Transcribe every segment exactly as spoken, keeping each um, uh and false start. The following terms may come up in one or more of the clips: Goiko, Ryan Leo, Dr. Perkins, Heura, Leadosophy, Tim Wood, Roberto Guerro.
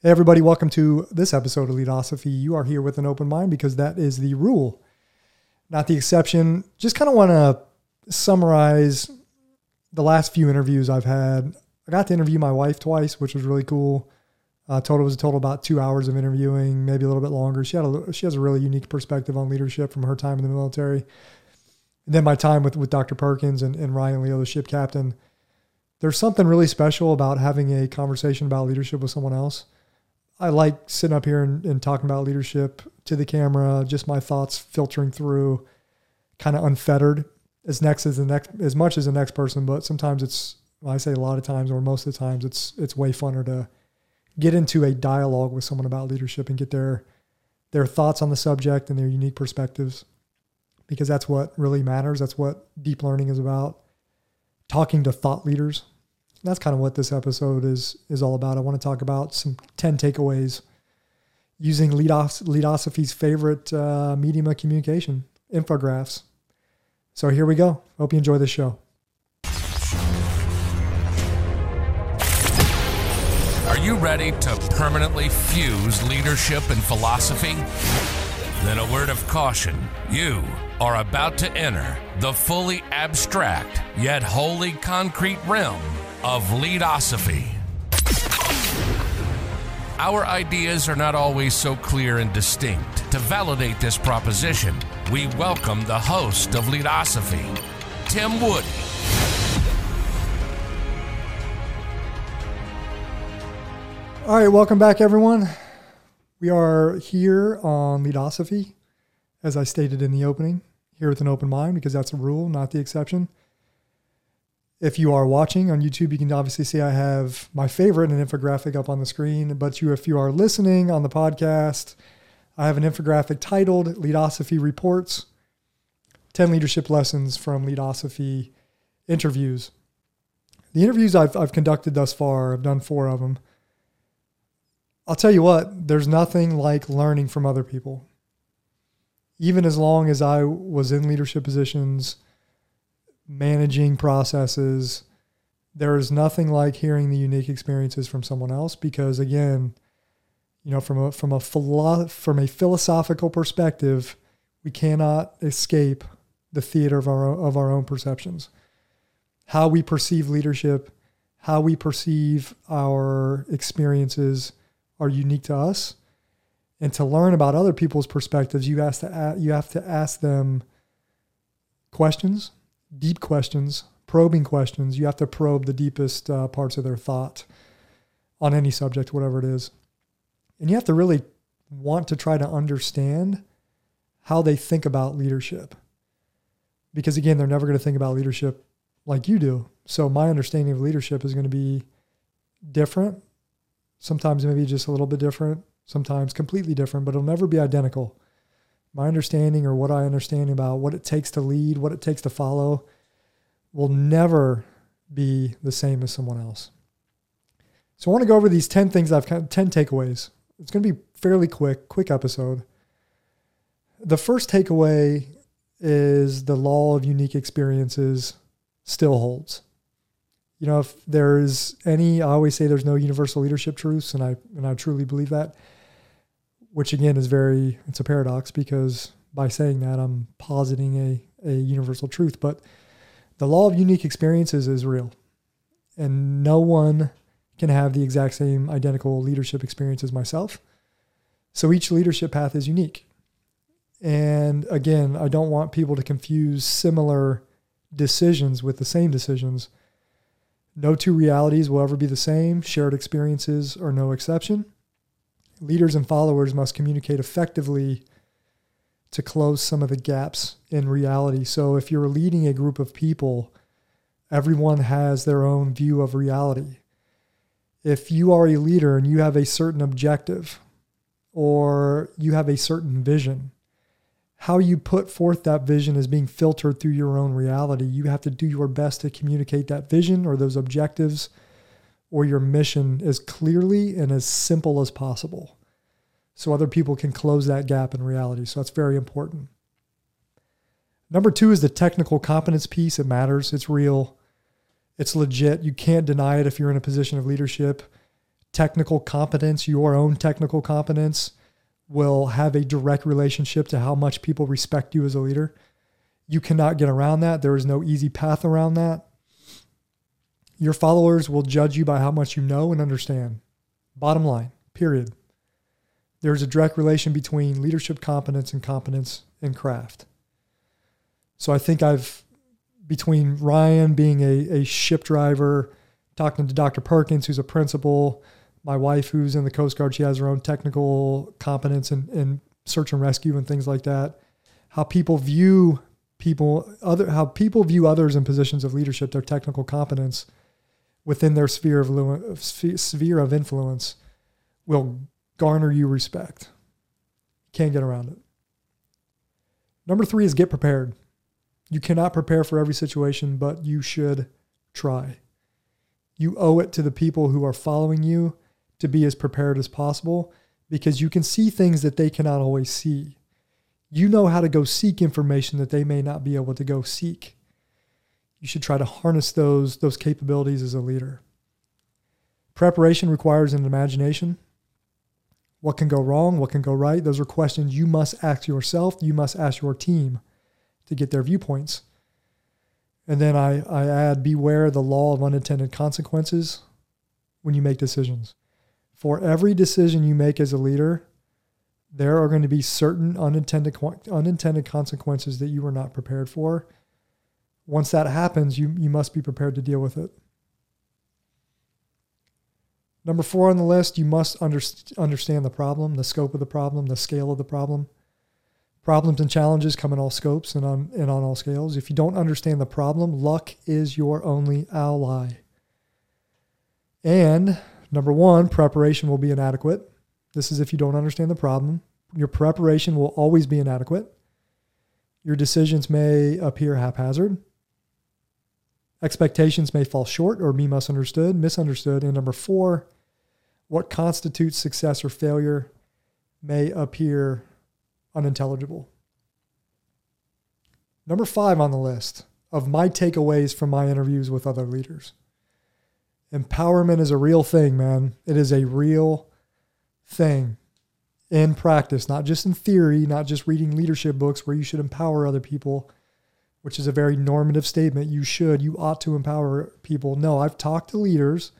Hey everybody, welcome to this episode of Leadosophy. You are here with an open mind because that is the rule, not the exception. Just kind of want to summarize the last few interviews I've had. I got to interview my wife twice, which was really cool. Uh, total was a total about two hours of interviewing, maybe a little bit longer. She had a, she has a really unique perspective on leadership from her time in the military. And then my time with, with Doctor Perkins and, and Ryan Leo, the ship captain. There's something really special about having a conversation about leadership with someone else. I like sitting up here and, and talking about leadership to the camera, just my thoughts filtering through, kind of unfettered, as next as the next as much as the next person. But sometimes it's, well, I say a lot of times, or most of the times, it's it's way funner to get into a dialogue with someone about leadership and get their their thoughts on the subject and their unique perspectives, because that's what really matters. That's what deep learning is about, talking to thought leaders. That's kind of what this episode is is all about. I want to talk about some ten takeaways using Leadosophy's favorite uh, medium of communication, infographics. So here we go. Hope you enjoy this show. Are you ready to permanently fuse leadership and philosophy? Then a word of caution. You are about to enter the fully abstract yet wholly concrete realm of Leadosophy. Our ideas are not always so clear and distinct. To validate this proposition, we welcome the host of Leadosophy, Tim Wood. All right, welcome back, everyone. We are here on Leadosophy, as I stated in the opening, here with an open mind, because that's a rule, not the exception. If you are watching on YouTube, you can obviously see I have my favorite, an infographic up on the screen. But you, if you are listening on the podcast, I have an infographic titled Leadosophy Reports, ten Leadership Lessons from Leadosophy Interviews. The interviews I've, I've conducted thus far, I've done four of them. I'll tell you what, there's nothing like learning from other people. Even as long as I was in leadership positions, managing processes, there is nothing like hearing the unique experiences from someone else, because again, you know, from a from a philo- from a philosophical perspective, we cannot escape the theater of our of our own perceptions, how we perceive leadership, how we perceive our experiences are unique to us, and to learn about other people's perspectives, you have to you have to ask them questions. Deep questions, probing questions. You have to probe the deepest uh, parts of their thought on any subject, whatever it is. And you have to really want to try to understand how they think about leadership. Because again, they're never going to think about leadership like you do. So my understanding of leadership is going to be different. Sometimes maybe just a little bit different, sometimes completely different, but it'll never be identical. My understanding, or what I understand about what it takes to lead, what it takes to follow, will never be the same as someone else. So I want to go over these ten things I've kind of, ten takeaways. It's going to be fairly quick, quick episode. The first takeaway is the law of unique experiences still holds. You know, if there is any, I always say there's no universal leadership truths, and I and I truly believe that. Which again is very, it's a paradox, because by saying that I'm positing a, a universal truth, but the law of unique experiences is real, and no one can have the exact same identical leadership experience as myself. So each leadership path is unique. And again, I don't want people to confuse similar decisions with the same decisions. No two realities will ever be the same. Shared experiences are no exception. Leaders and followers must communicate effectively to close some of the gaps in reality. So if you're leading a group of people, everyone has their own view of reality. If you are a leader and you have a certain objective, or you have a certain vision, how you put forth that vision is being filtered through your own reality. You have to do your best to communicate that vision or those objectives or your mission as clearly and as simple as possible, so other people can close that gap in reality. So that's very important. Number two is the technical competence piece. It matters. It's real. It's legit. You can't deny it if you're in a position of leadership. technical competence, your own technical competence, will have a direct relationship to how much people respect you as a leader. You cannot get around that. There is no easy path around that. Your followers will judge you by how much you know and understand. Bottom line, period. There's a direct relation between leadership competence and competence in craft. So I think I've, between Ryan being a, a ship driver, talking to Doctor Perkins, who's a principal, my wife, who's in the Coast Guard, she has her own technical competence in, in search and rescue and things like that, how people view people, other how people view others in positions of leadership, their technical competence within their sphere of sphere of influence will garner you respect. Can't get around it. Number three is get prepared. You cannot prepare for every situation, but you should try. You owe it to the people who are following you to be as prepared as possible, because you can see things that they cannot always see. You know how to go seek information that they may not be able to go seek. You should try to harness those, those capabilities as a leader. Preparation requires an imagination. What can go wrong? What can go right? Those are questions you must ask yourself. You must ask your team to get their viewpoints. And then I, I add, beware the law of unintended consequences when you make decisions. For every decision you make as a leader, there are going to be certain unintended unintended consequences that you were not prepared for. Once that happens, you, you must be prepared to deal with it. Number four on the list, you must under, understand the problem, the scope of the problem, the scale of the problem. Problems and challenges come in all scopes and on, and on all scales. If you don't understand the problem, luck is your only ally. And number one, preparation will be inadequate. This is if you don't understand the problem. Your preparation will always be inadequate. Your decisions may appear haphazard. Expectations may fall short or be misunderstood, misunderstood. And number four, what constitutes success or failure may appear unintelligible. Number five on the list of my takeaways from my interviews with other leaders. Empowerment is a real thing, man. It is a real thing in practice, not just in theory, not just reading leadership books where you should empower other people, which is a very normative statement. You should, you ought to empower people. No, I've talked to leaders.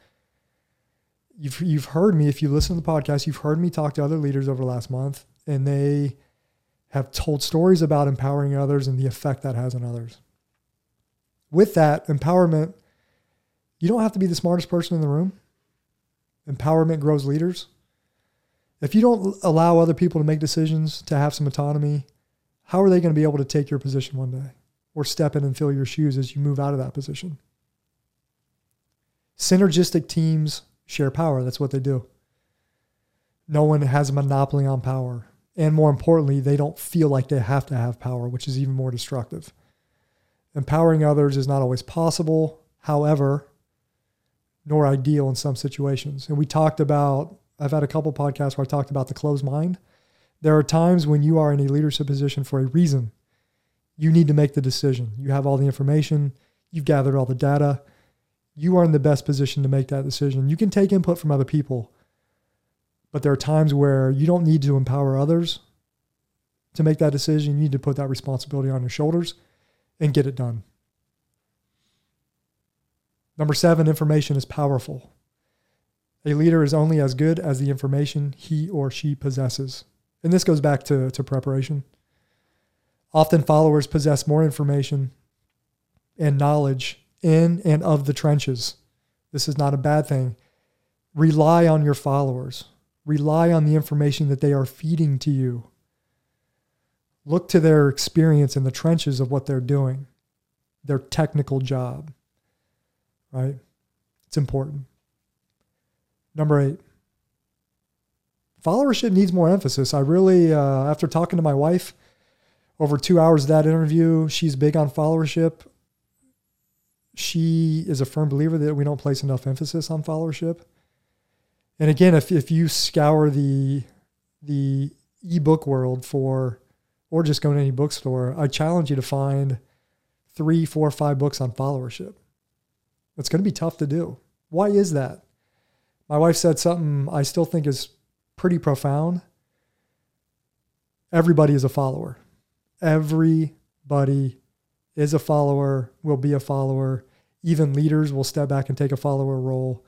You've, you've heard me, if you listen to the podcast, you've heard me talk to other leaders over the last month, and they have told stories about empowering others and the effect that has on others. With that, empowerment, you don't have to be the smartest person in the room. Empowerment grows leaders. If you don't allow other people to make decisions, to have some autonomy, how are they going to be able to take your position one day or step in and fill your shoes as you move out of that position? Synergistic teams share power. That's what they do. No one has a monopoly on power. And more importantly, they don't feel like they have to have power, which is even more destructive. Empowering others is not always possible, however, nor ideal in some situations. And we talked about I've had a couple podcasts where I talked about the closed mind. There are times when you are in a leadership position for a reason. You need to make the decision. You have all the information. You've gathered all the data. You are in the best position to make that decision. You can take input from other people, but there are times where you don't need to empower others to make that decision. You need to put that responsibility on your shoulders and get it done. Number seven, information is powerful. A leader is only as good as the information he or she possesses. And this goes back to, to preparation. Often followers possess more information and knowledge in and of the trenches. This is not a bad thing. Rely on your followers. Rely on the information that they are feeding to you. Look to their experience in the trenches of what they're doing, their technical job, right? It's important. Number eight, followership needs more emphasis. I really, uh, after talking to my wife over two hours of that interview, she's big on followership. She is a firm believer that we don't place enough emphasis on followership. And again, if if you scour the the ebook world for, or just go to any bookstore, I challenge you to find three, four, five books on followership. It's going to be tough to do. Why is that? My wife said something I still think is pretty profound. Everybody is a follower. Everybody is a follower, will be a follower. Even leaders will step back and take a follower role.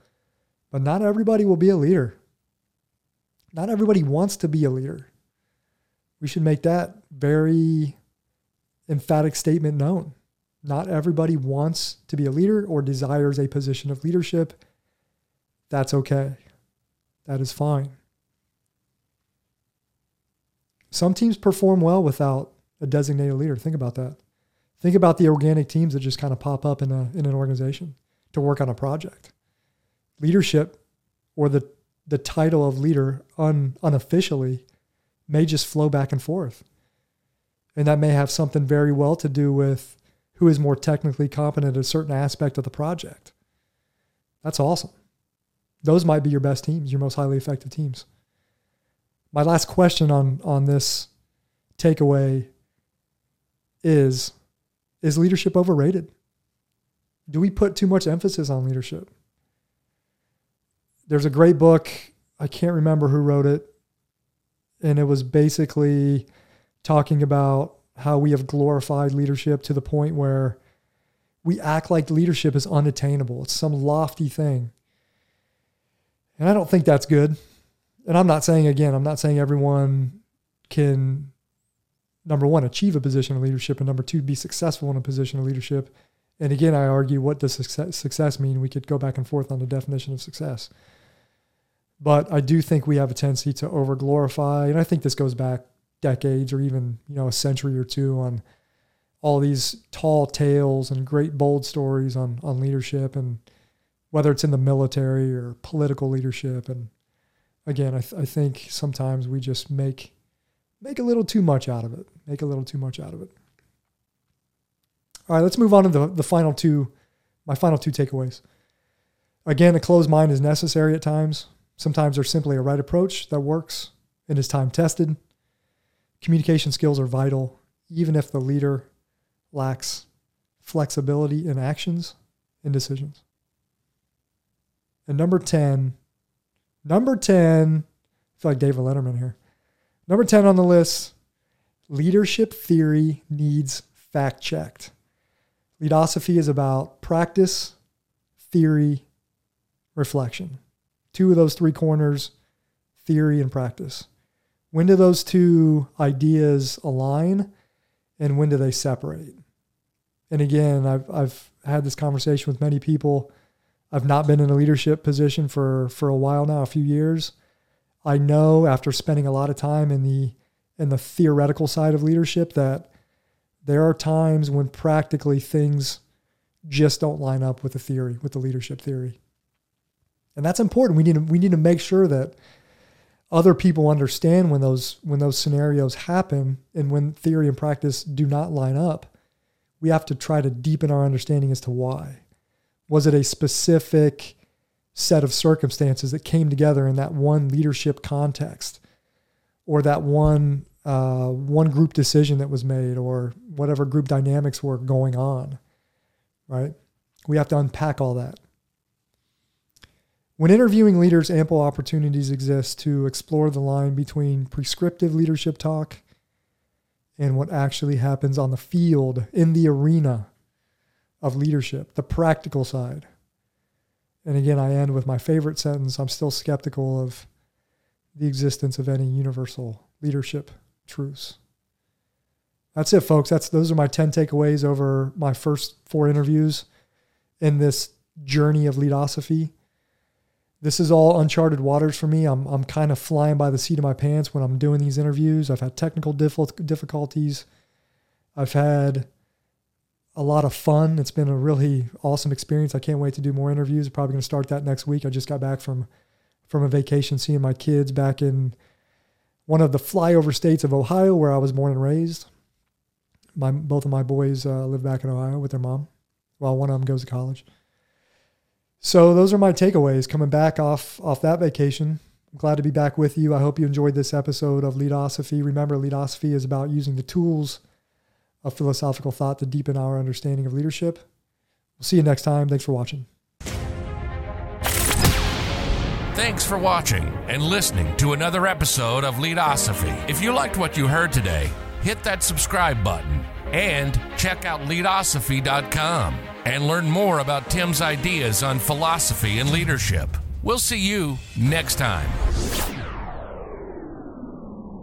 But not everybody will be a leader. Not everybody wants to be a leader. We should make that very emphatic statement known. Not everybody wants to be a leader or desires a position of leadership. That's okay. That is fine. Some teams perform well without a designated leader. Think about that. Think about the organic teams that just kind of pop up in a in an organization to work on a project. Leadership, or the the title of leader un, unofficially, may just flow back and forth. And that may have something very well to do with who is more technically competent at a certain aspect of the project. That's awesome. Those might be your best teams, your most highly effective teams. My last question on, on this takeaway is, is leadership overrated? Do we put too much emphasis on leadership? There's a great book, I can't remember who wrote it, and it was basically talking about how we have glorified leadership to the point where we act like leadership is unattainable. It's some lofty thing. And I don't think that's good. And I'm not saying, again, I'm not saying everyone can, number one, achieve a position of leadership, and number two, be successful in a position of leadership. And again, I argue, what does success, success mean? We could go back and forth on the definition of success. But I do think we have a tendency to overglorify, and I think this goes back decades or even, you know, a century or two on all these tall tales and great bold stories on, on leadership, and whether it's in the military or political leadership. And again, I, th- I think sometimes we just make, make a little too much out of it, make a little too much out of it. All right, let's move on to the, the final two, my final two takeaways. Again, a closed mind is necessary at times. Sometimes there's simply a right approach that works and is time tested. Communication skills are vital, even if the leader lacks flexibility in actions and decisions. And number ten, number ten, I feel like David Letterman here. Number ten on the list, leadership theory needs fact-checked. Leadosophy is about practice, theory, reflection. Two of those three corners, theory and practice. When do those two ideas align, and when do they separate? And again, I've I've had this conversation with many people. I've not been in a leadership position for, for a while now, a few years. I know after spending a lot of time in the in the theoretical side of leadership that there are times when practically things just don't line up with the theory, with the leadership theory. And that's important. We need to, we need to make sure that other people understand when those when those scenarios happen and when theory and practice do not line up. We have to try to deepen our understanding as to why. Was it a specific set of circumstances that came together in that one leadership context, or that one uh, one group decision that was made, or whatever group dynamics were going on, right? We have to unpack all that. When interviewing leaders, ample opportunities exist to explore the line between prescriptive leadership talk and what actually happens on the field, in the arena of leadership, the practical side. And again, I end with my favorite sentence. I'm still skeptical of the existence of any universal leadership truths. That's it, folks. That's those are my ten takeaways over my first four interviews in this journey of Leadosophy. This is all uncharted waters for me. I'm I'm kind of flying by the seat of my pants when I'm doing these interviews. I've had technical difficulties. I've had a lot of fun. It's been a really awesome experience. I can't wait to do more interviews. I'm probably going to start that next week. I just got back from, from a vacation, seeing my kids back in one of the flyover states of Ohio where I was born and raised. My both of my boys uh, live back in Ohio with their mom, while one of them goes to college. So those are my takeaways coming back off, off that vacation. I'm glad to be back with you. I hope you enjoyed this episode of Leadosophy. Remember, Leadosophy is about using the tools of philosophical thought to deepen our understanding of leadership. We'll see you next time. Thanks for watching. Thanks for watching and listening to another episode of Leadosophy. If you liked what you heard today, hit that subscribe button and check out leadosophy dot com and learn more about Tim's ideas on philosophy and leadership. We'll see you next time.